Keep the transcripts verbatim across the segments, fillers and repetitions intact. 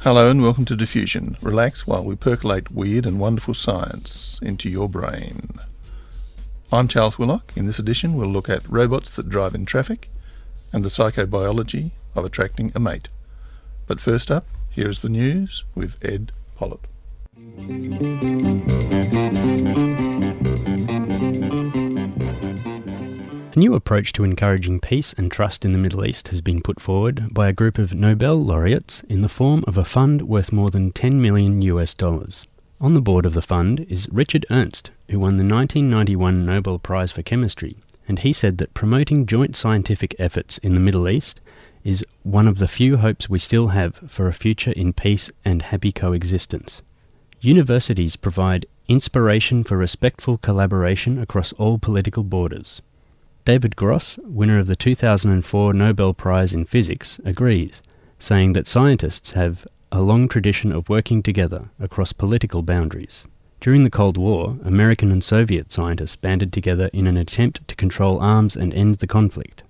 Hello and welcome to Diffusion. Relax while we percolate weird and wonderful science into your brain. I'm Charles Willock. In this edition, we'll look at robots that drive in traffic and the psychobiology of attracting a mate. But first up, here is the news with Ed Pollitt. A new approach to encouraging peace and trust in the Middle East has been put forward by a group of Nobel laureates in the form of a fund worth more than ten million US dollars. On the board of the fund is Richard Ernst, who won the nineteen ninety-one Nobel Prize for Chemistry, and he said that promoting joint scientific efforts in the Middle East is one of the few hopes we still have for a future in peace and happy coexistence. Universities provide inspiration for respectful collaboration across all political borders. David Gross, winner of the two thousand four Nobel Prize in Physics, agrees, saying that scientists have a long tradition of working together across political boundaries. During the Cold War, American and Soviet scientists banded together in an attempt to control arms and end the conflict.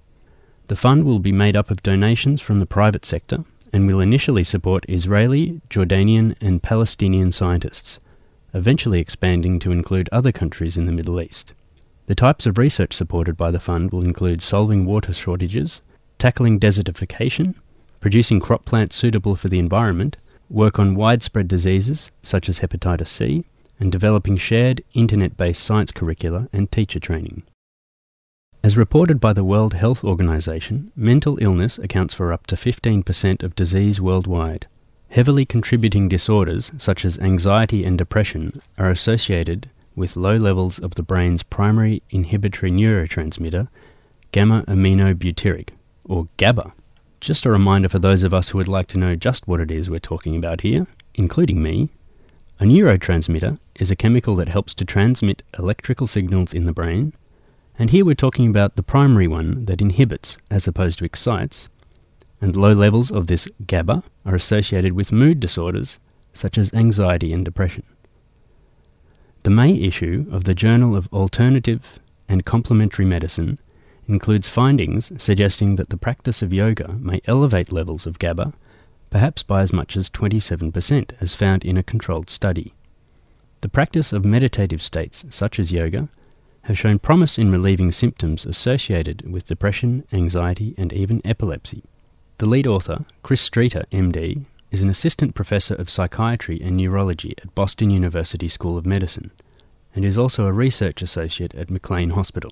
The fund will be made up of donations from the private sector and will initially support Israeli, Jordanian and Palestinian scientists, eventually expanding to include other countries in the Middle East. The types of research supported by the fund will include solving water shortages, tackling desertification, producing crop plants suitable for the environment, work on widespread diseases such as hepatitis C, and developing shared internet-based science curricula and teacher training. As reported by the World Health Organization, mental illness accounts for up to fifteen percent of disease worldwide. Heavily contributing disorders such as anxiety and depression are associated with low levels of the brain's primary inhibitory neurotransmitter, gamma-aminobutyric, or GABA. Just a reminder for those of us who would like to know just what it is we're talking about here, including me, a neurotransmitter is a chemical that helps to transmit electrical signals in the brain, and here we're talking about the primary one that inhibits as opposed to excites, and low levels of this GABA are associated with mood disorders such as anxiety and depression. The May issue of the Journal of Alternative and Complementary Medicine includes findings suggesting that the practice of yoga may elevate levels of GABA, perhaps by as much as twenty-seven percent, as found in a controlled study. The practice of meditative states, such as yoga, have shown promise in relieving symptoms associated with depression, anxiety, and even epilepsy. The lead author, Chris Streeter, M D, is an assistant professor of psychiatry and neurology at Boston University School of Medicine and is also a research associate at McLean Hospital.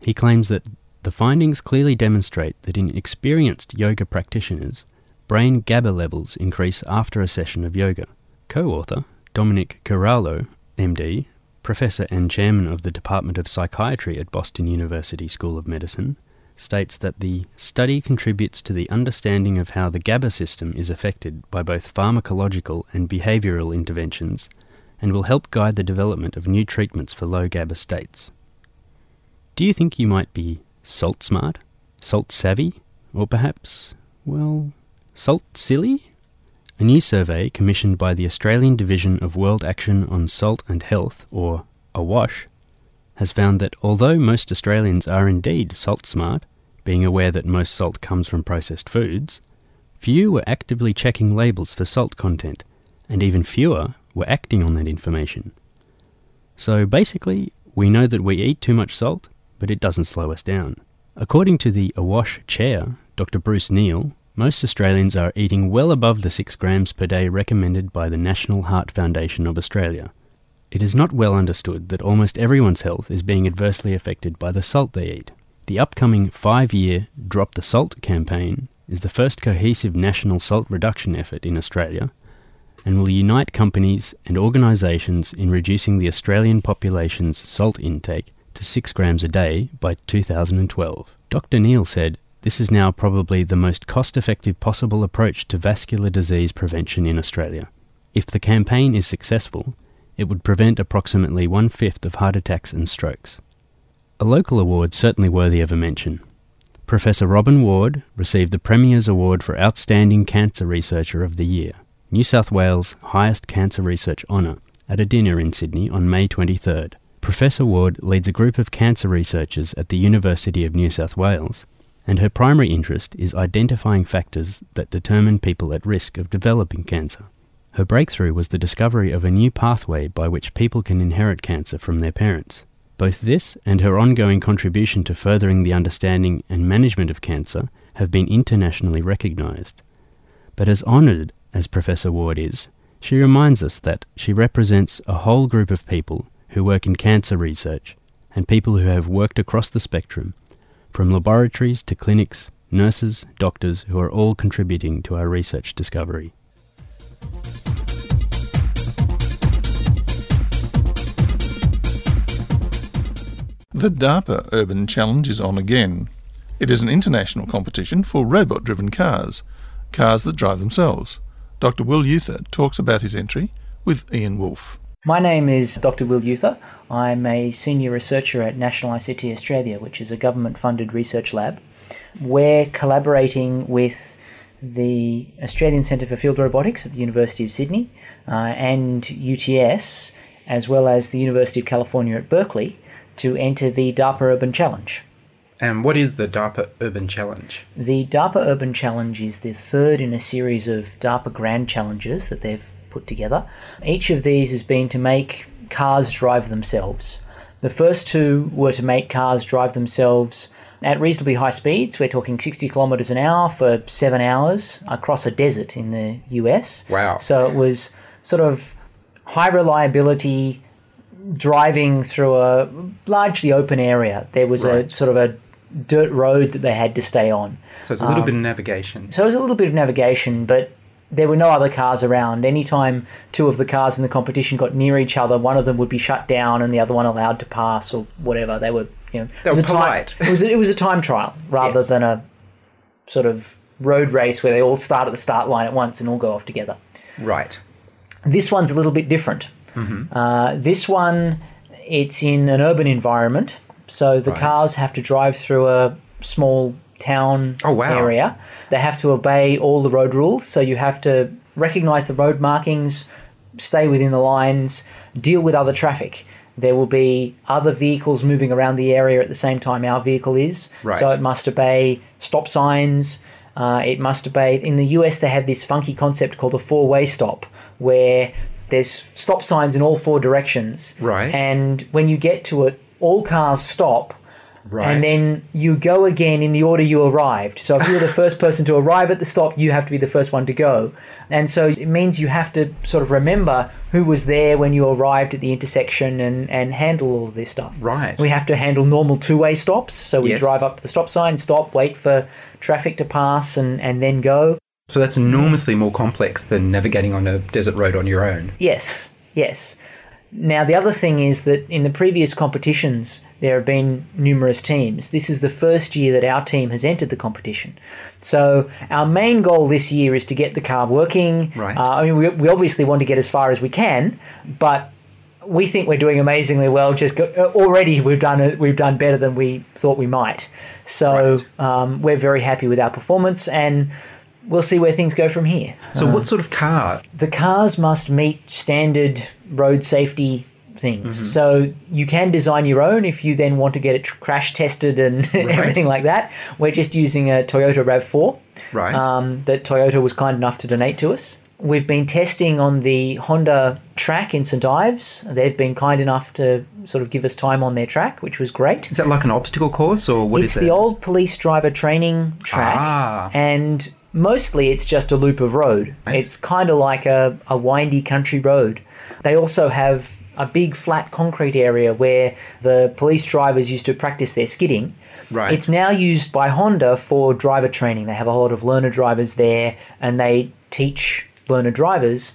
He claims that the findings clearly demonstrate that in experienced yoga practitioners, brain GABA levels increase after a session of yoga. Co-author Dominic Corallo, M D, professor and chairman of the Department of Psychiatry at Boston University School of Medicine, states that the study contributes to the understanding of how the GABA system is affected by both pharmacological and behavioural interventions and will help guide the development of new treatments for low GABA states. Do you think you might be salt smart, salt savvy, or perhaps, well, salt silly? A new survey commissioned by the Australian Division of World Action on Salt and Health, or AWASH, has found that although most Australians are indeed salt smart, being aware that most salt comes from processed foods, few were actively checking labels for salt content, and even fewer were acting on that information. So basically, we know that we eat too much salt, but it doesn't slow us down. According to the AWASH chair, Doctor Bruce Neal, most Australians are eating well above the six grams per day recommended by the National Heart Foundation of Australia. It is not well understood that almost everyone's health is being adversely affected by the salt they eat. The upcoming five-year Drop the Salt campaign is the first cohesive national salt reduction effort in Australia and will unite companies and organisations in reducing the Australian population's salt intake to six grams a day by two thousand twelve. Doctor Neal said, "This is now probably the most cost-effective possible approach to vascular disease prevention in Australia. If the campaign is successful, It would prevent approximately one-fifth of heart attacks and strokes. A local award certainly worthy of a mention. Professor Robin Ward received the Premier's Award for Outstanding Cancer Researcher of the Year, New South Wales' highest cancer research honour, at a dinner in Sydney on May twenty-third. Professor Ward leads a group of cancer researchers at the University of New South Wales, and her primary interest is identifying factors that determine people at risk of developing cancer. Her breakthrough was the discovery of a new pathway by which people can inherit cancer from their parents. Both this and her ongoing contribution to furthering the understanding and management of cancer have been internationally recognised. But as honoured as Professor Ward is, she reminds us that she represents a whole group of people who work in cancer research and people who have worked across the spectrum, from laboratories to clinics, nurses, doctors, who are all contributing to our research discovery. The DARPA Urban Challenge is on again. It is an international competition for robot-driven cars, cars that drive themselves. Doctor Will Uther talks about his entry with Ian Wolfe. My name is Doctor Will Uther. I'm a senior researcher at National I C T Australia, which is a government-funded research lab. We're collaborating with the Australian Centre for Field Robotics at the University of Sydney uh, and U T S, as well as the University of California at Berkeley, to enter the DARPA Urban Challenge. And what is the DARPA Urban Challenge? The DARPA Urban Challenge is the third in a series of DARPA Grand Challenges that they've put together. Each of these has been to make cars drive themselves. The first two were to make cars drive themselves at reasonably high speeds. We're talking sixty kilometres an hour for seven hours across a desert in the U S. Wow. So it was sort of high reliability, driving through a largely open area. There was right. a sort of a dirt road that they had to stay on. So it's a little um, bit of navigation. So it was a little bit of navigation, but there were no other cars around. Anytime two of the cars in the competition got near each other, one of them would be shut down and the other one allowed to pass or whatever. They were, you know, they it was were a polite. Time, it was a, it was a time trial rather yes. than a sort of road race where they all start at the start line at once and all go off together. Right. This one's a little bit different. Mm-hmm. Uh, this one, it's in an urban environment, so the right. cars have to drive through a small town oh, wow. area. They have to obey all the road rules, so you have to recognise the road markings, stay within the lines, deal with other traffic. There will be other vehicles moving around the area at the same time our vehicle is, right. so it must obey stop signs. Uh, it must obey... In the U S, they have this funky concept called a four-way stop, where there's stop signs in all four directions. Right. And when you get to it, all cars stop. Right. And then you go again in the order you arrived. So if you're the first person to arrive at the stop, you have to be the first one to go. And so it means you have to sort of remember who was there when you arrived at the intersection and, and handle all of this stuff. Right. We have to handle normal two-way stops. So we yes. drive up to the stop sign, stop, wait for traffic to pass and, and then go. So that's enormously more complex than navigating on a desert road on your own. Yes, yes. Now, the other thing is that in the previous competitions, there have been numerous teams. This is the first year that our team has entered the competition. So our main goal this year is to get the car working. Right. Uh, I mean, we, we obviously want to get as far as we can, but we think we're doing amazingly well. Just go, already, we've done we've done better than we thought we might. So right. um, we're very happy with our performance and we'll see where things go from here. So uh, what sort of car? The cars must meet standard road safety things. Mm-hmm. So you can design your own if you then want to get it tr- crash tested and right. everything like that. We're just using a Toyota RAV four right. um, that Toyota was kind enough to donate to us. We've been testing on the Honda track in Saint Ives. They've been kind enough to sort of give us time on their track, which was great. Is that like an obstacle course or what it's is it? It's the old police driver training track. Ah. And mostly it's just a loop of road. Right. It's kind of like a, a windy country road. They also have a big flat concrete area where the police drivers used to practice their skidding. Right. It's now used by Honda for driver training. They have a lot of learner drivers there and they teach learner drivers.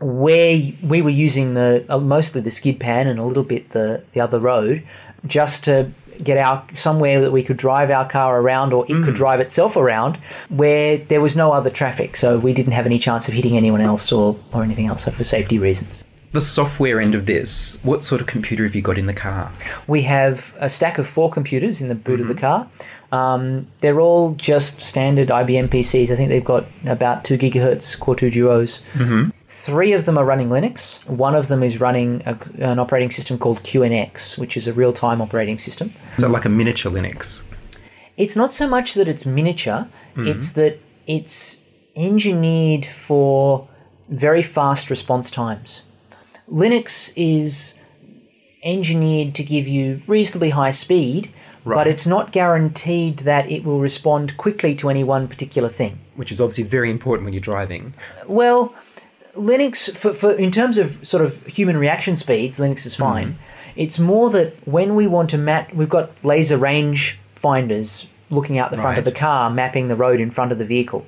Where we were using the uh, mostly the skid pan and a little bit the, the other road just to get our somewhere that we could drive our car around or it mm. could drive itself around where there was no other traffic, so we didn't have any chance of hitting anyone else or, or anything else for safety reasons. the software end of this, what sort of computer have you got in the car? We have a stack of four computers in the boot mm-hmm. of the car. Um, they're all just standard I B M P Cs. I think they've got about two gigahertz Core Two Duos. Mm-hmm. Three of them are running Linux. One of them is running a, an operating system called Q N X, which is a real-time operating system. So like a miniature Linux? It's not so much that it's miniature. Mm-hmm. It's that it's engineered for very fast response times. Linux is engineered to give you reasonably high speed, right. but it's not guaranteed that it will respond quickly to any one particular thing. Which is obviously very important when you're driving. Well, Linux, for, for in terms of sort of human reaction speeds, Linux is fine. Mm-hmm. It's more that when we want to map, we've got laser range finders looking out the front right. of the car, mapping the road in front of the vehicle.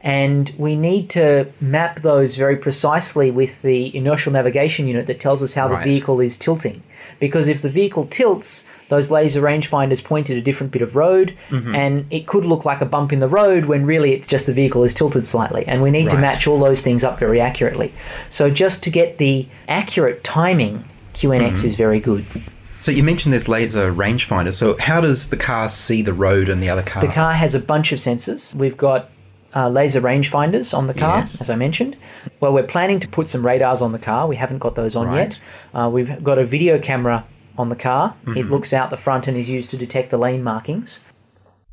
And we need to map those very precisely with the inertial navigation unit that tells us how right. the vehicle is tilting. Because if the vehicle tilts, those laser rangefinders point at a different bit of road, mm-hmm. and it could look like a bump in the road when really it's just the vehicle is tilted slightly. And we need right. to match all those things up very accurately. So just to get the accurate timing, Q N X mm-hmm. is very good. So you mentioned there's laser rangefinder. So how does the car see the road and the other cars? The car has a bunch of sensors. We've got uh, laser rangefinders on the car, yes. as I mentioned. Well, we're planning to put some radars on the car. We haven't got those on right. yet. Uh, we've got a video camera on the car. Mm-hmm. It looks out the front and is used to detect the lane markings.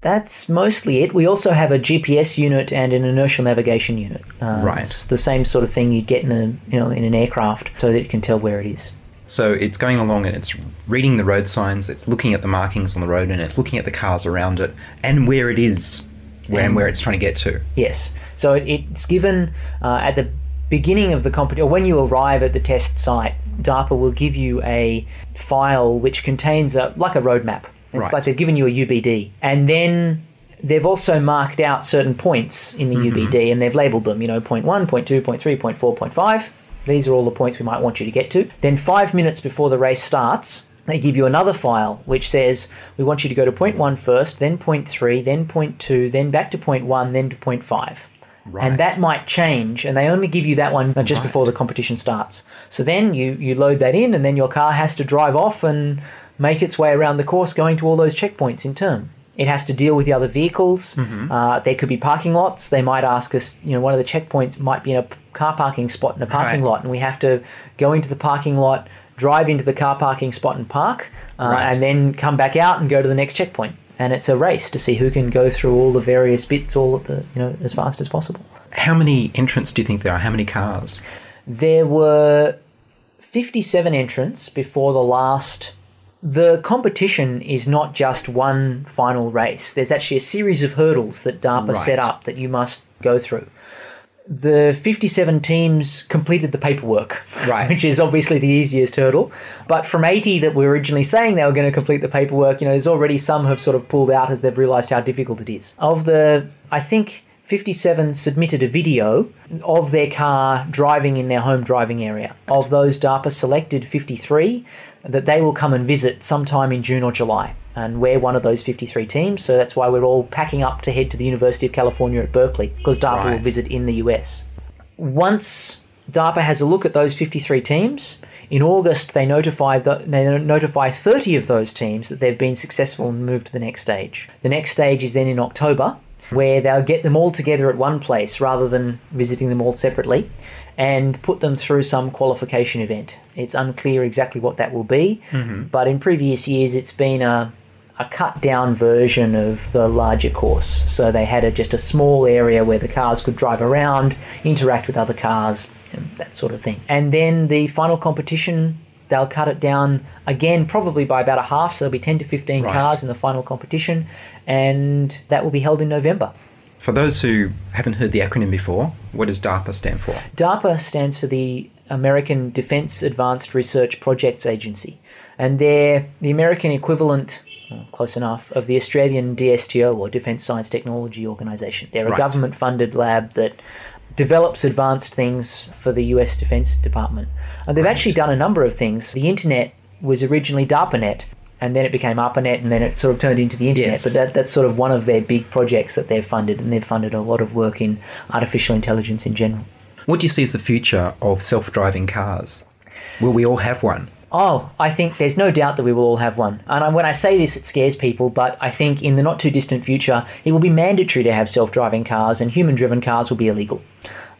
That's mostly it. We also have a G P S unit and an inertial navigation unit. Uh, right. It's the same sort of thing you'd get in a, you know, in an aircraft, so that it can tell where it is. So it's going along and it's reading the road signs, it's looking at the markings on the road, and it's looking at the cars around it and where it is where and, and where it's trying to get to. Yes. So it, it's given uh, at the beginning of the competition, or when you arrive at the test site, DARPA will give you a file which contains a, like a roadmap. It's right. like they've given you a U B D. And then they've also marked out certain points in the mm-hmm. U B D, and they've labelled them, you know, point one, point two, point three, point four, point five. These are all the points we might want you to get to. Then five minutes before the race starts, they give you another file which says, we want you to go to point one first, then point three, then point two, then back to point one, then to point five. Right. And that might change, and they only give you that one just right. before the competition starts. So then you, you load that in, and then your car has to drive off and make its way around the course going to all those checkpoints in turn. It has to deal with the other vehicles. Mm-hmm. Uh, there could be parking lots. They might ask us, you know, one of the checkpoints might be in a car parking spot in a parking right. lot, and we have to go into the parking lot, drive into the car parking spot and park, uh, right. and then come back out and go to the next checkpoint. And it's a race to see who can go through all the various bits all at the, you know, as fast as possible. How many entrants do you think there are? How many cars? There were fifty-seven entrants before the last. The competition is not just one final race. There's actually a series of hurdles that DARPA right. set up that you must go through. The fifty-seven teams completed the paperwork, right. which is obviously the easiest hurdle. But from eighty that were originally saying they were going to complete the paperwork, you know, there's already some have sort of pulled out as they've realised how difficult it is. Of the, I think, fifty-seven submitted a video of their car driving in their home driving area. Of those, DARPA selected fifty-three that they will come and visit sometime in June or July. And we're one of those fifty-three teams, so that's why we're all packing up to head to the University of California at Berkeley, because DARPA right. will visit in the U S. Once DARPA has a look at those fifty-three teams, in August they notify the, they notify thirty of those teams that they've been successful and moved to the next stage. The next stage is then in October, where they'll get them all together at one place rather than visiting them all separately, and put them through some qualification event. It's unclear exactly what that will be, mm-hmm. but in previous years it's been a, a cut-down version of the larger course. So they had a, just a small area where the cars could drive around, interact with other cars, and that sort of thing. And then the final competition, they'll cut it down again probably by about a half, so there'll be ten to fifteen right. cars in the final competition, and that will be held in November. For those who haven't heard the acronym before, what does DARPA stand for? DARPA stands for the American Defense Advanced Research Projects Agency, and they're the American equivalent, well, close enough, of the Australian D S T O, or Defense Science Technology Organisation. They're a right. government-funded lab that develops advanced things for the U S Defense Department. And they've right. actually done a number of things. The internet was originally DARPANet, and then it became ARPANet, and then it sort of turned into the internet. Yes. But that, that's sort of one of their big projects that they've funded, and they've funded a lot of work in artificial intelligence in general. What do you see as the future of self-driving cars? Will we all have one? Oh, I think there's no doubt that we will all have one. And when I say this, it scares people, but I think in the not too distant future, it will be mandatory to have self-driving cars, and human-driven cars will be illegal.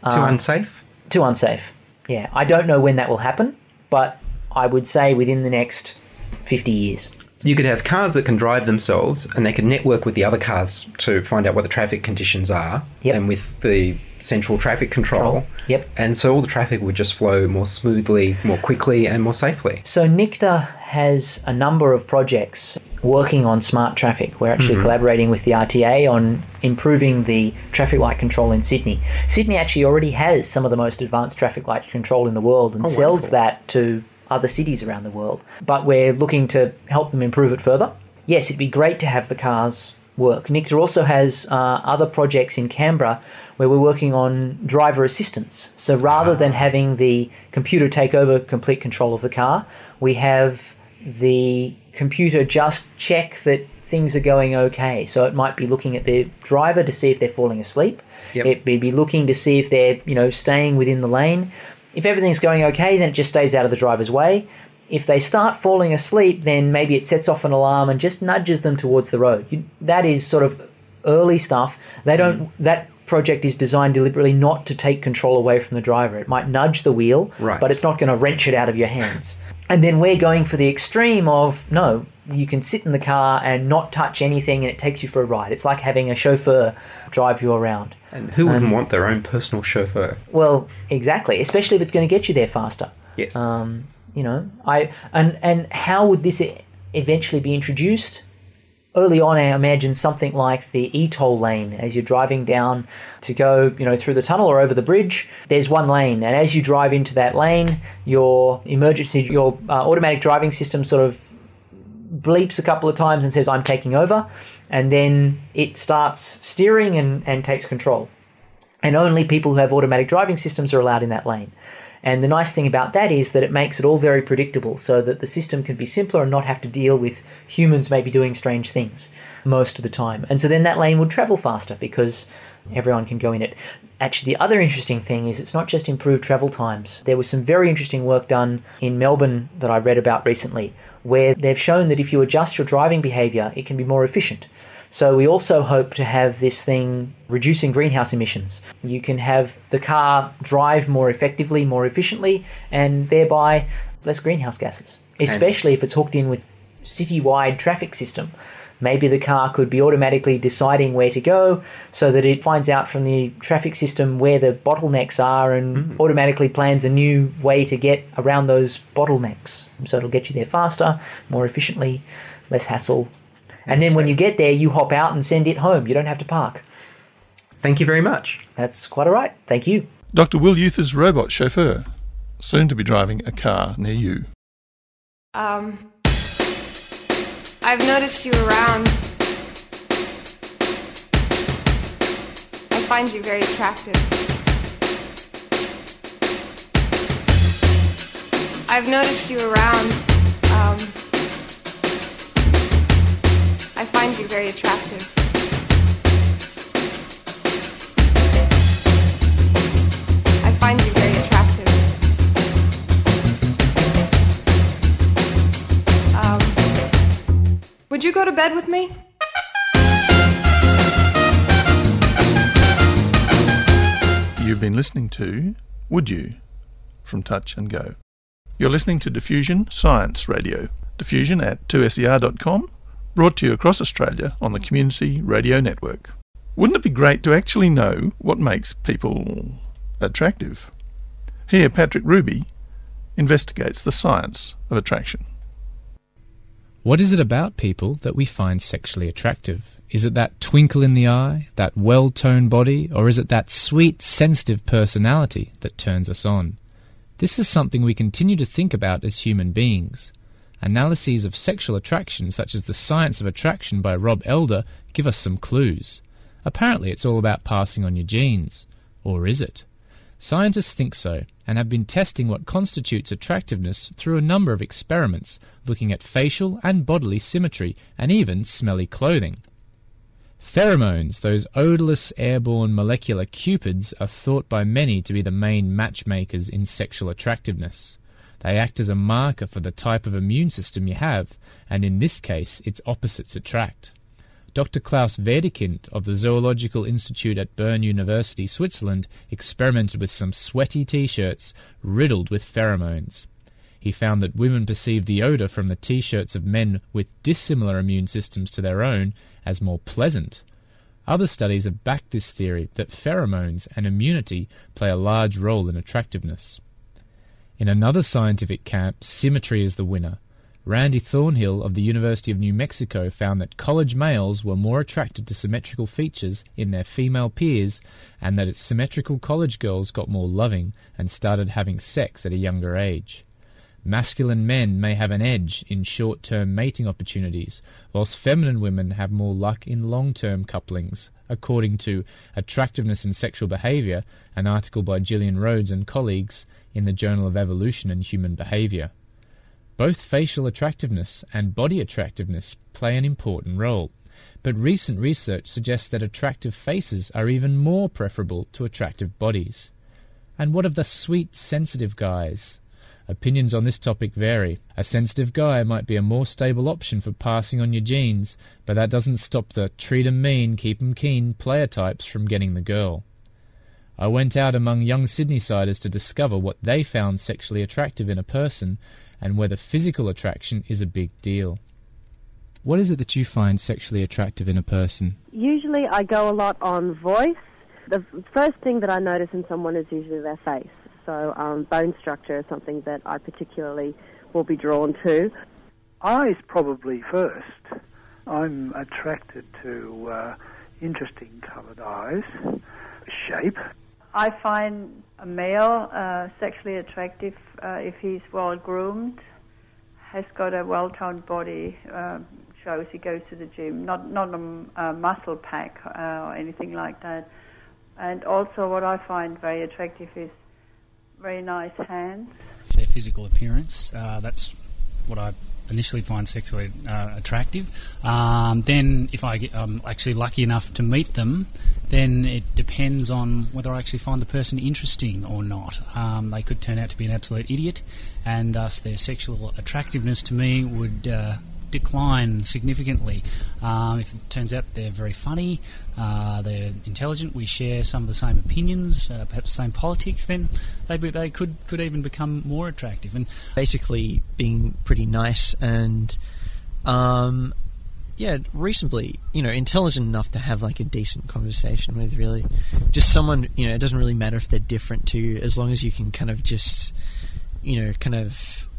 Um, too unsafe? Too unsafe, yeah. I don't know when that will happen, but I would say within the next fifty years. You could have cars that can drive themselves, and they can network with the other cars to find out what the traffic conditions are, yep. and with the central traffic control. control. Yep. And so all the traffic would just flow more smoothly, more quickly, and more safely. So NICTA has a number of projects working on smart traffic. We're actually mm-hmm. collaborating with the R T A on improving the traffic light control in Sydney. Sydney actually already has some of the most advanced traffic light control in the world and oh, sells wonderful. that to other cities around the world, but we're looking to help them improve it further. Yes, it'd be great to have the cars work. NICTA also has uh, other projects in Canberra where we're working on driver assistance. So rather wow. than having the computer take over complete control of the car, we have the computer just check that things are going okay. So it might be looking at the driver to see if they're falling asleep. Yep. It'd be looking to see if they're, you know, staying within the lane. If everything's going okay, then it just stays out of the driver's way. If they start falling asleep, then maybe it sets off an alarm and just nudges them towards the road. You, that is sort of early stuff. They don't. That project is designed deliberately not to take control away from the driver. It might nudge the wheel, right. but it's not going to wrench it out of your hands. And then we're going for the extreme of, no, you can sit in the car and not touch anything and it takes you for a ride. It's like having a chauffeur drive you around. And who wouldn't um, want their own personal chauffeur? Well, exactly, especially if it's going to get you there faster. Yes. Um, you know, I and and how would this eventually be introduced? Early on, I imagine something like the e-toll lane. As you're driving down to go, you know, through the tunnel or over the bridge, there's one lane. And as you drive into that lane, your emergency, your uh, automatic driving system sort of bleeps a couple of times and says, I'm taking over. And then it starts steering and, and takes control. And only people who have automatic driving systems are allowed in that lane. And the nice thing about that is that it makes it all very predictable so that the system can be simpler and not have to deal with humans maybe doing strange things most of the time. And so then that lane would travel faster because everyone can go in it. Actually, the other interesting thing is it's not just improved travel times. There was some very interesting work done in Melbourne that I read about recently where they've shown that if you adjust your driving behaviour, it can be more efficient. So we also hope to have this thing reducing greenhouse emissions. You can have the car drive more effectively, more efficiently, and thereby less greenhouse gases, especially and if it's hooked in with city-wide traffic system. Maybe the car could be automatically deciding where to go so that it finds out from the traffic system where the bottlenecks are and mm-hmm. automatically plans a new way to get around those bottlenecks. So it'll get you there faster, more efficiently, less hassle. And then when you get there, you hop out and send it home. You don't have to park. Thank you very much. That's quite all right. Thank you. Doctor Will Uther's robot chauffeur, soon to be driving a car near you. Um, I've noticed you around. I find you very attractive. I've noticed you around. Um... I find you very attractive. I find you very attractive. Um, would you go to bed with me? You've been listening to Would You? From Touch and Go. You're listening to Diffusion Science Radio. Diffusion at two S E R dot com. Brought to you across Australia on the Community Radio Network. Wouldn't it be great to actually know what makes people attractive? Here, Patrick Ruby investigates the science of attraction. What is it about people that we find sexually attractive? Is it that twinkle in the eye, that well-toned body, or is it that sweet, sensitive personality that turns us on? This is something we continue to think about as human beings. Analyses of sexual attraction, such as The Science of Attraction by Rob Elder, give us some clues. Apparently it's all about passing on your genes. Or is it? Scientists think so, and have been testing what constitutes attractiveness through a number of experiments, looking at facial and bodily symmetry, and even smelly clothing. Pheromones, those odorless airborne molecular cupids, are thought by many to be the main matchmakers in sexual attractiveness. They act as a marker for the type of immune system you have, and in this case, its opposites attract. Doctor Klaus Werdekind of the Zoological Institute at Bern University, Switzerland, experimented with some sweaty T-shirts riddled with pheromones. He found that women perceived the odour from the T-shirts of men with dissimilar immune systems to their own as more pleasant. Other studies have backed this theory that pheromones and immunity play a large role in attractiveness. In another scientific camp, symmetry is the winner. Randy Thornhill of the University of New Mexico found that college males were more attracted to symmetrical features in their female peers, and that its symmetrical college girls got more loving and started having sex at a younger age. Masculine men may have an edge in short-term mating opportunities, whilst feminine women have more luck in long-term couplings, according to Attractiveness in Sexual Behaviour, an article by Gillian Rhodes and colleagues in the Journal of Evolution and Human Behaviour. Both facial attractiveness and body attractiveness play an important role, but recent research suggests that attractive faces are even more preferable to attractive bodies. And what of the sweet, sensitive guys? Opinions on this topic vary. A sensitive guy might be a more stable option for passing on your genes, but that doesn't stop the treat 'em mean, keep 'em keen player types from getting the girl. I went out among young Sydney-siders to discover what they found sexually attractive in a person, and whether physical attraction is a big deal. What is it that you find sexually attractive in a person? Usually I go a lot on voice. The first thing that I notice in someone is usually their face. So um, bone structure is something that I particularly will be drawn to. Eyes probably first. I'm attracted to uh, interesting coloured eyes. Shape. I find a male uh, sexually attractive uh, if he's well-groomed, has got a well-toned body, uh, shows he goes to the gym, not, not a, a muscle pack uh, or anything like that. And also what I find very attractive is very nice hands. Their physical appearance, uh, that's what I initially find sexually uh, attractive. Um, then if I get, I'm actually lucky enough to meet them, then it depends on whether I actually find the person interesting or not. Um, they could turn out to be an absolute idiot, and thus their sexual attractiveness to me would uh, decline significantly. Um, if it turns out they're very funny, uh, they're intelligent, we share some of the same opinions, uh, perhaps the same politics, then they be, they could, could even become more attractive. And basically being pretty nice and, um, yeah, reasonably, you know, intelligent enough to have, like, a decent conversation with, really. Just someone, you know, it doesn't really matter if they're different to you, as long as you can kind of just, you know, kind of,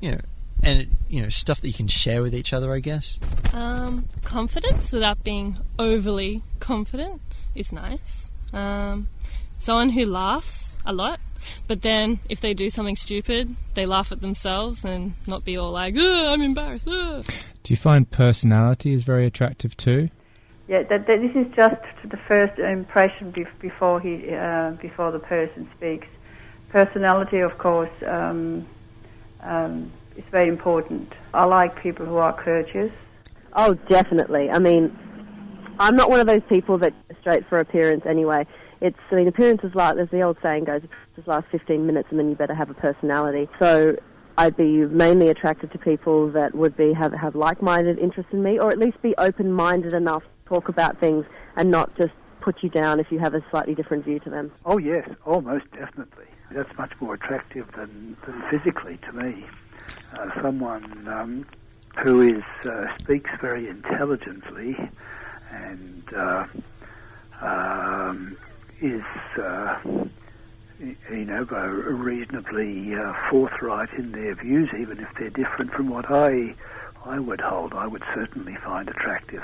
you know, and, you know, stuff that you can share with each other, I guess. Um, confidence, without being overly confident, is nice. Um, someone who laughs a lot, but then if they do something stupid, they laugh at themselves and not be all like, oh, I'm embarrassed. Oh. Do you find personality is very attractive too? Yeah, that, that this is just the first impression before he uh, before the person speaks. Personality, of course, um, um it's very important. I like people who are courteous. Oh, definitely. I mean, I'm not one of those people that go straight for appearance anyway. It's, I mean, appearance is last, as the old saying goes, appearance lasts fifteen minutes and then you better have a personality. So I'd be mainly attracted to people that would be have, have like-minded interests in me, or at least be open-minded enough to talk about things and not just put you down if you have a slightly different view to them. Oh, yes. Oh, most definitely. That's much more attractive than, than physically to me. Uh, someone um, who is uh, speaks very intelligently and uh, um, is, uh, you know, reasonably uh, forthright in their views, even if they're different from what I I would hold. I would certainly find attractive.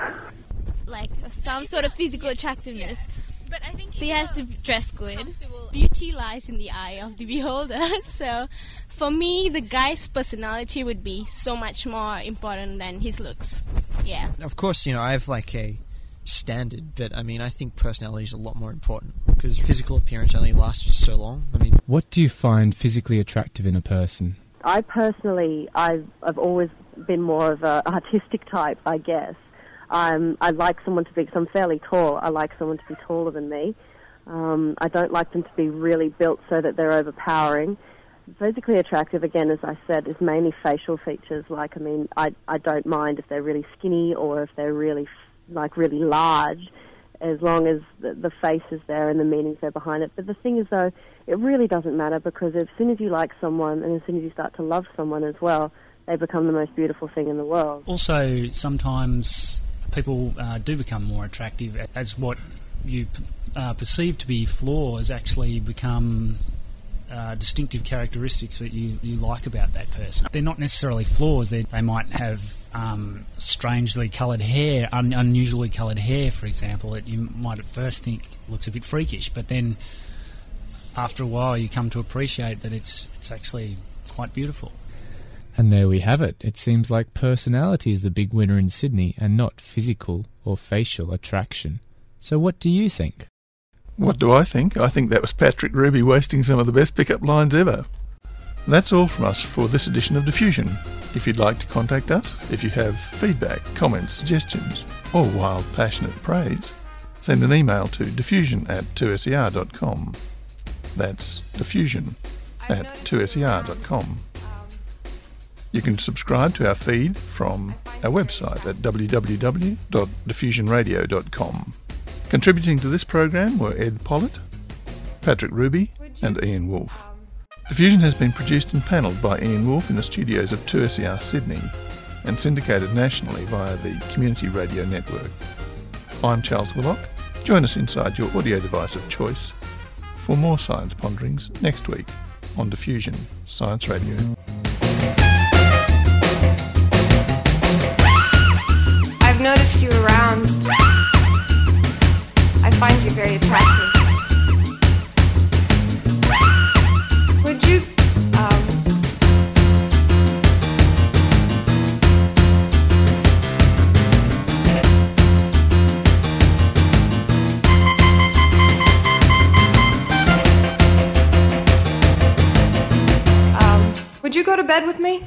Like some sort of physical attractiveness. Yeah. But I think so he has to dress good. Beauty lies in the eye of the beholder. So for me, the guy's personality would be so much more important than his looks. Yeah. Of course, you know, I have like a standard, but I mean, I think personality is a lot more important because physical appearance only lasts so long. I mean, what do you find physically attractive in a person? I personally, I've, I've always been more of an artistic type, I guess. Um, I like someone to be, because I'm fairly tall, I like someone to be taller than me. Um, I don't like them to be really built so that they're overpowering. physically attractive, again, as I said, is mainly facial features. Like, I mean, I, I don't mind if they're really skinny or if they're really, like, really large, as long as the, the face is there and the meanings there behind it. But the thing is, though, it really doesn't matter, because as soon as you like someone and as soon as you start to love someone as well, they become the most beautiful thing in the world. Also, sometimes people uh, do become more attractive as what you uh, perceive to be flaws actually become uh, distinctive characteristics that you, you like about that person. They're not necessarily flaws. They're, they might have um, strangely coloured hair, un- unusually coloured hair, for example, that you might at first think looks a bit freakish, but then after a while you come to appreciate that it's it's actually quite beautiful. And there we have it. It seems like personality is the big winner in Sydney and not physical or facial attraction. So what do you think? What do I think? I think that was Patrick Ruby wasting some of the best pickup lines ever. That's all from us for this edition of Diffusion. If you'd like to contact us, if you have feedback, comments, suggestions, or wild passionate praise, send an email to diffusion at two S E R dot com. That's diffusion at two S E R dot com. You can subscribe to our feed from our website at w w w dot diffusion radio dot com. Contributing to this program were Ed Pollitt, Patrick Ruby and Ian Wolfe. Diffusion has been produced and panelled by Ian Wolfe in the studios of two S E R Sydney and syndicated nationally via the Community Radio Network. I'm Charles Willock. Join us inside your audio device of choice for more science ponderings next week on Diffusion Science Radio. I've noticed you around. I find you very attractive. Would you, um, um, would you go to bed with me?